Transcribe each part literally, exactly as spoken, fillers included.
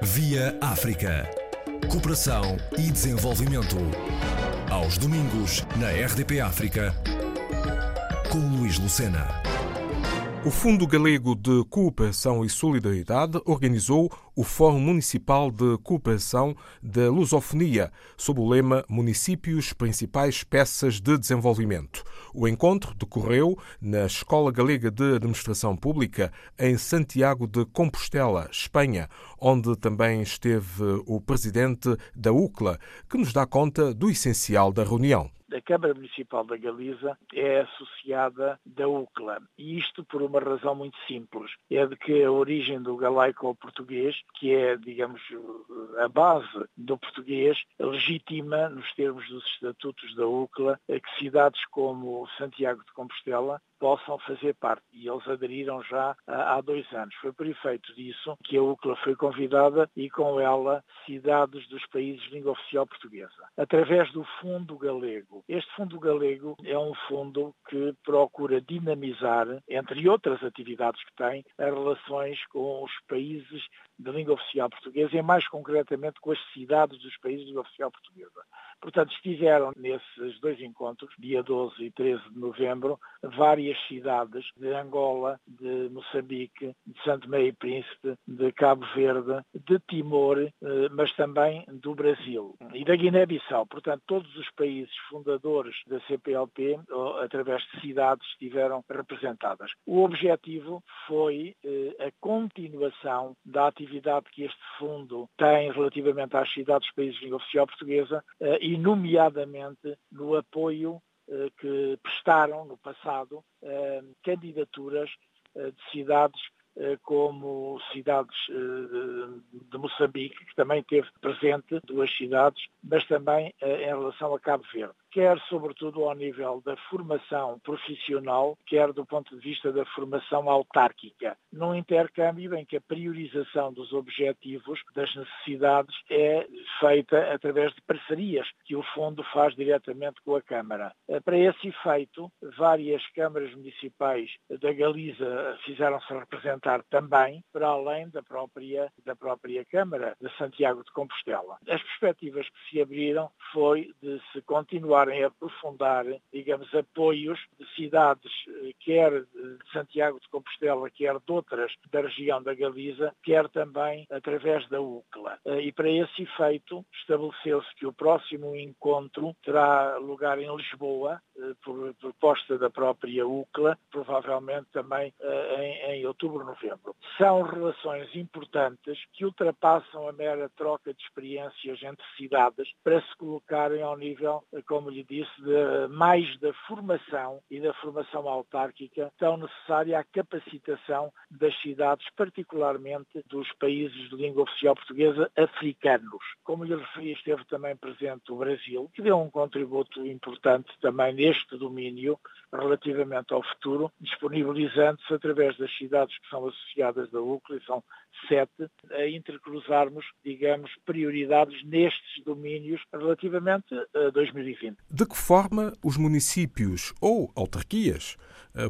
Via África. Cooperação e desenvolvimento. Aos domingos, na R D P África, com Luís Lucena. O Fundo Galego de Cooperação e Solidariedade organizou o Fórum Municipal de Cooperação da Lusofonia, sob o lema Municípios, Principais Peças de Desenvolvimento. O encontro decorreu na Escola Galega de Administração Pública, em Santiago de Compostela, Espanha, onde também esteve o presidente da U C L A, que nos dá conta do essencial da reunião. A Câmara Municipal da Galiza é associada da U C L A, e isto por uma razão muito simples. É de que a origem do galaico ao português, que é, digamos, a base do português, legitima, nos termos dos estatutos da U C L A, que cidades como Santiago de Compostela possam fazer parte, e eles aderiram já há dois anos. Foi por efeito disso que a U C L A foi convidada, e com ela cidades dos países de língua oficial portuguesa, através do Fundo Galego. Este Fundo Galego é um fundo que procura dinamizar, entre outras atividades que tem, as relações com os países de língua oficial portuguesa, e mais concretamente com as cidades dos países de língua oficial portuguesa. Portanto, estiveram nesses dois encontros, dia doze e treze de novembro, várias cidades de Angola, de Moçambique, de São Tomé e Príncipe, de Cabo Verde, de Timor, mas também do Brasil e da Guiné-Bissau. Portanto, todos os países fundadores da C P L P, através de cidades, estiveram representadas. O objetivo foi a continuação da atividade que este fundo tem relativamente às cidades dos países de língua oficial portuguesa, e nomeadamente no apoio eh, que prestaram no passado eh, candidaturas eh, de cidades eh, como cidades eh, de Moçambique, que também teve presente duas cidades, mas também eh, em relação a Cabo Verde. Quer sobretudo ao nível da formação profissional, quer do ponto de vista da formação autárquica, num intercâmbio em que a priorização dos objetivos, das necessidades, é feita através de parcerias que o Fundo faz diretamente com a Câmara. Para esse efeito, várias câmaras municipais da Galiza fizeram-se representar também, para além da própria, da própria Câmara de Santiago de Compostela. As perspectivas que se abriram foi de se continuar a aprofundar, digamos, apoios de cidades, quer de Santiago de Compostela, quer de outras da região da Galiza, quer também através da U C L A. E para esse efeito, estabeleceu-se que o próximo encontro terá lugar em Lisboa, por proposta da própria U C L A, provavelmente também em, em outubro, novembro. São relações importantes que ultrapassam a mera troca de experiências entre cidades para se colocarem ao nível, como lhe disse, de mais da formação e da formação autárquica tão necessária à capacitação das cidades, particularmente dos países de língua oficial portuguesa africanos. Como lhe referi, esteve também presente o Brasil, que deu um contributo importante também neste domínio relativamente ao futuro, disponibilizando-se através das cidades que são associadas da U C L A, são sete, a intercruzarmos, digamos, prioridades nestes domínios relativamente a dois mil e vinte. De que forma os municípios ou autarquias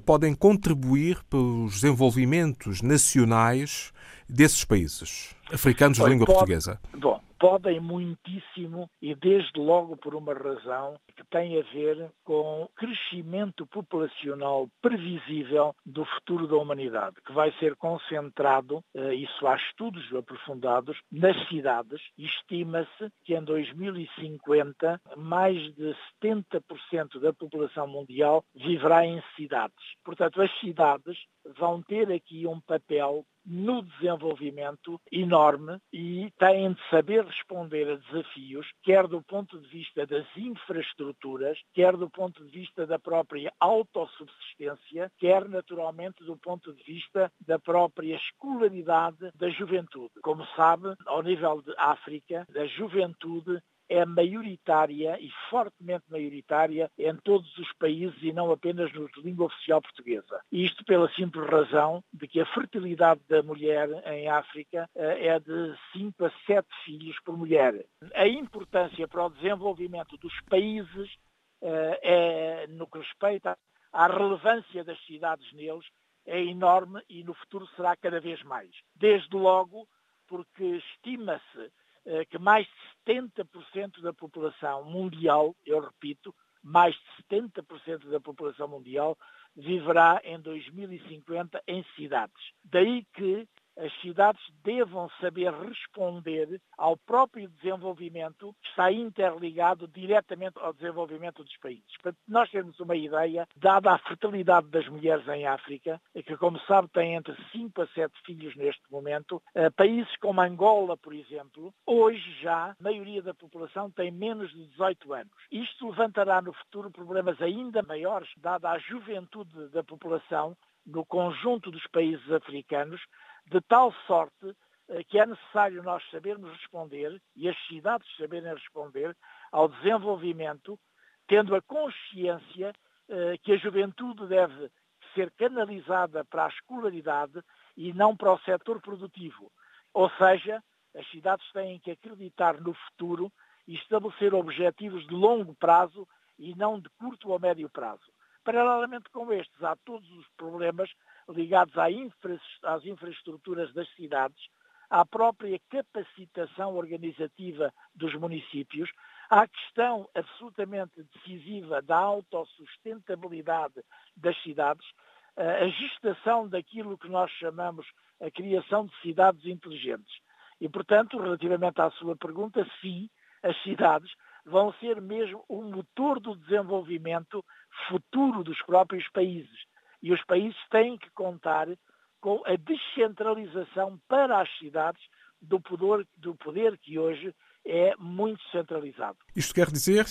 podem contribuir pelos desenvolvimentos nacionais desses países africanos de língua portuguesa? Bom, podem muitíssimo, e desde logo por uma razão que tem a ver com o crescimento populacional previsível do futuro da humanidade, que vai ser concentrado, isso há estudos aprofundados, nas cidades. Estima-se que em dois mil e cinquenta mais de setenta por cento da população mundial viverá em cidades. Portanto, as cidades vão ter aqui um papel no desenvolvimento enorme e têm de saber responder a desafios, quer do ponto de vista das infraestruturas, quer do ponto de vista da própria autossubsistência, quer naturalmente do ponto de vista da própria escolaridade da juventude. Como sabe, ao nível de África, a juventude é maioritária e fortemente maioritária em todos os países e não apenas nos de língua oficial portuguesa. Isto pela simples razão de que a fertilidade da mulher em África é de cinco a sete filhos por mulher. A importância para o desenvolvimento dos países é, no que respeita à relevância das cidades neles, é enorme e no futuro será cada vez mais. Desde logo, porque estima-se eh, que mais de setenta por cento da população mundial, eu repito, mais de setenta por cento da população mundial viverá em dois mil e cinquenta em cidades. Daí que as cidades devam saber responder ao próprio desenvolvimento que está interligado diretamente ao desenvolvimento dos países. Para nós termos uma ideia, dada a fertilidade das mulheres em África, que, como sabe, tem entre cinco a sete filhos neste momento, países como Angola, por exemplo, hoje já a maioria da população tem menos de dezoito anos. Isto levantará no futuro problemas ainda maiores, dada a juventude da população no conjunto dos países africanos, de tal sorte que é necessário nós sabermos responder e as cidades saberem responder ao desenvolvimento, tendo a consciência que a juventude deve ser canalizada para a escolaridade e não para o setor produtivo. Ou seja, as cidades têm que acreditar no futuro e estabelecer objetivos de longo prazo e não de curto ou médio prazo. Paralelamente com estes, há todos os problemas ligados à infra, às infraestruturas das cidades, à própria capacitação organizativa dos municípios, à questão absolutamente decisiva da autossustentabilidade das cidades, a gestação daquilo que nós chamamos a criação de cidades inteligentes. E, portanto, relativamente à sua pergunta, sim, as cidades vão ser mesmo o motor do desenvolvimento futuro dos próprios países. E os países têm que contar com a descentralização para as cidades do poder, do poder que hoje é muito centralizado. Isto quer dizer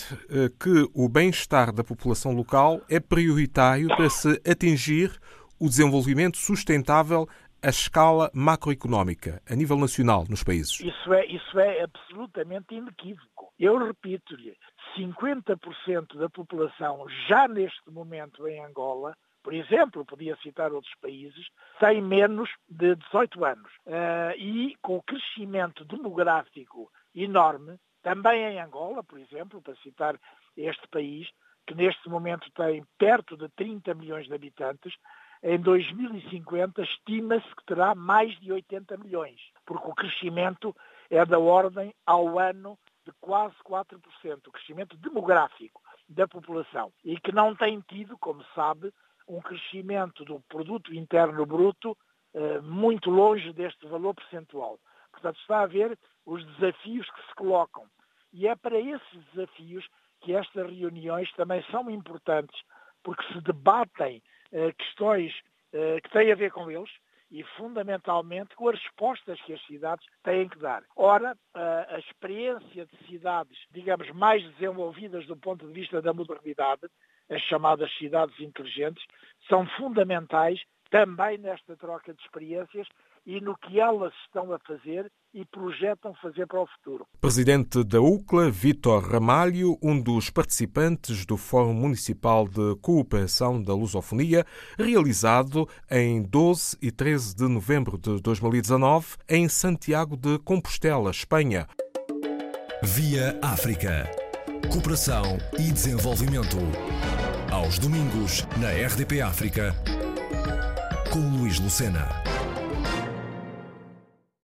que o bem-estar da população local é prioritário para se atingir o desenvolvimento sustentável à escala macroeconómica, a nível nacional, nos países. Isso é, isso é absolutamente inequívoco. Eu repito-lhe, cinquenta por cento da população já neste momento em Angola, por exemplo, podia citar outros países, tem menos de dezoito anos. Uh, e com o crescimento demográfico enorme, também em Angola, por exemplo, para citar este país, que neste momento tem perto de trinta milhões de habitantes, em dois mil e cinquenta estima-se que terá mais de oitenta milhões, porque o crescimento é da ordem ao ano de quase quatro por cento, o crescimento demográfico da população, e que não tem tido, como sabe, um crescimento do produto interno bruto eh, muito longe deste valor percentual. Portanto, está a ver os desafios que se colocam. E é para esses desafios que estas reuniões também são importantes, porque se debatem eh, questões eh, que têm a ver com eles e, fundamentalmente, com as respostas que as cidades têm que dar. Ora, a, a experiência de cidades, digamos, mais desenvolvidas do ponto de vista da modernidade, as chamadas cidades inteligentes, são fundamentais também nesta troca de experiências e no que elas estão a fazer e projetam fazer para o futuro. Presidente da U C L A, Vítor Ramalho, um dos participantes do Fórum Municipal de Cooperação da Lusofonia, realizado em doze e treze de novembro de dois mil e dezanove, em Santiago de Compostela, Espanha. Via África. Cooperação e desenvolvimento. Aos domingos, na R D P África, com Luís Lucena.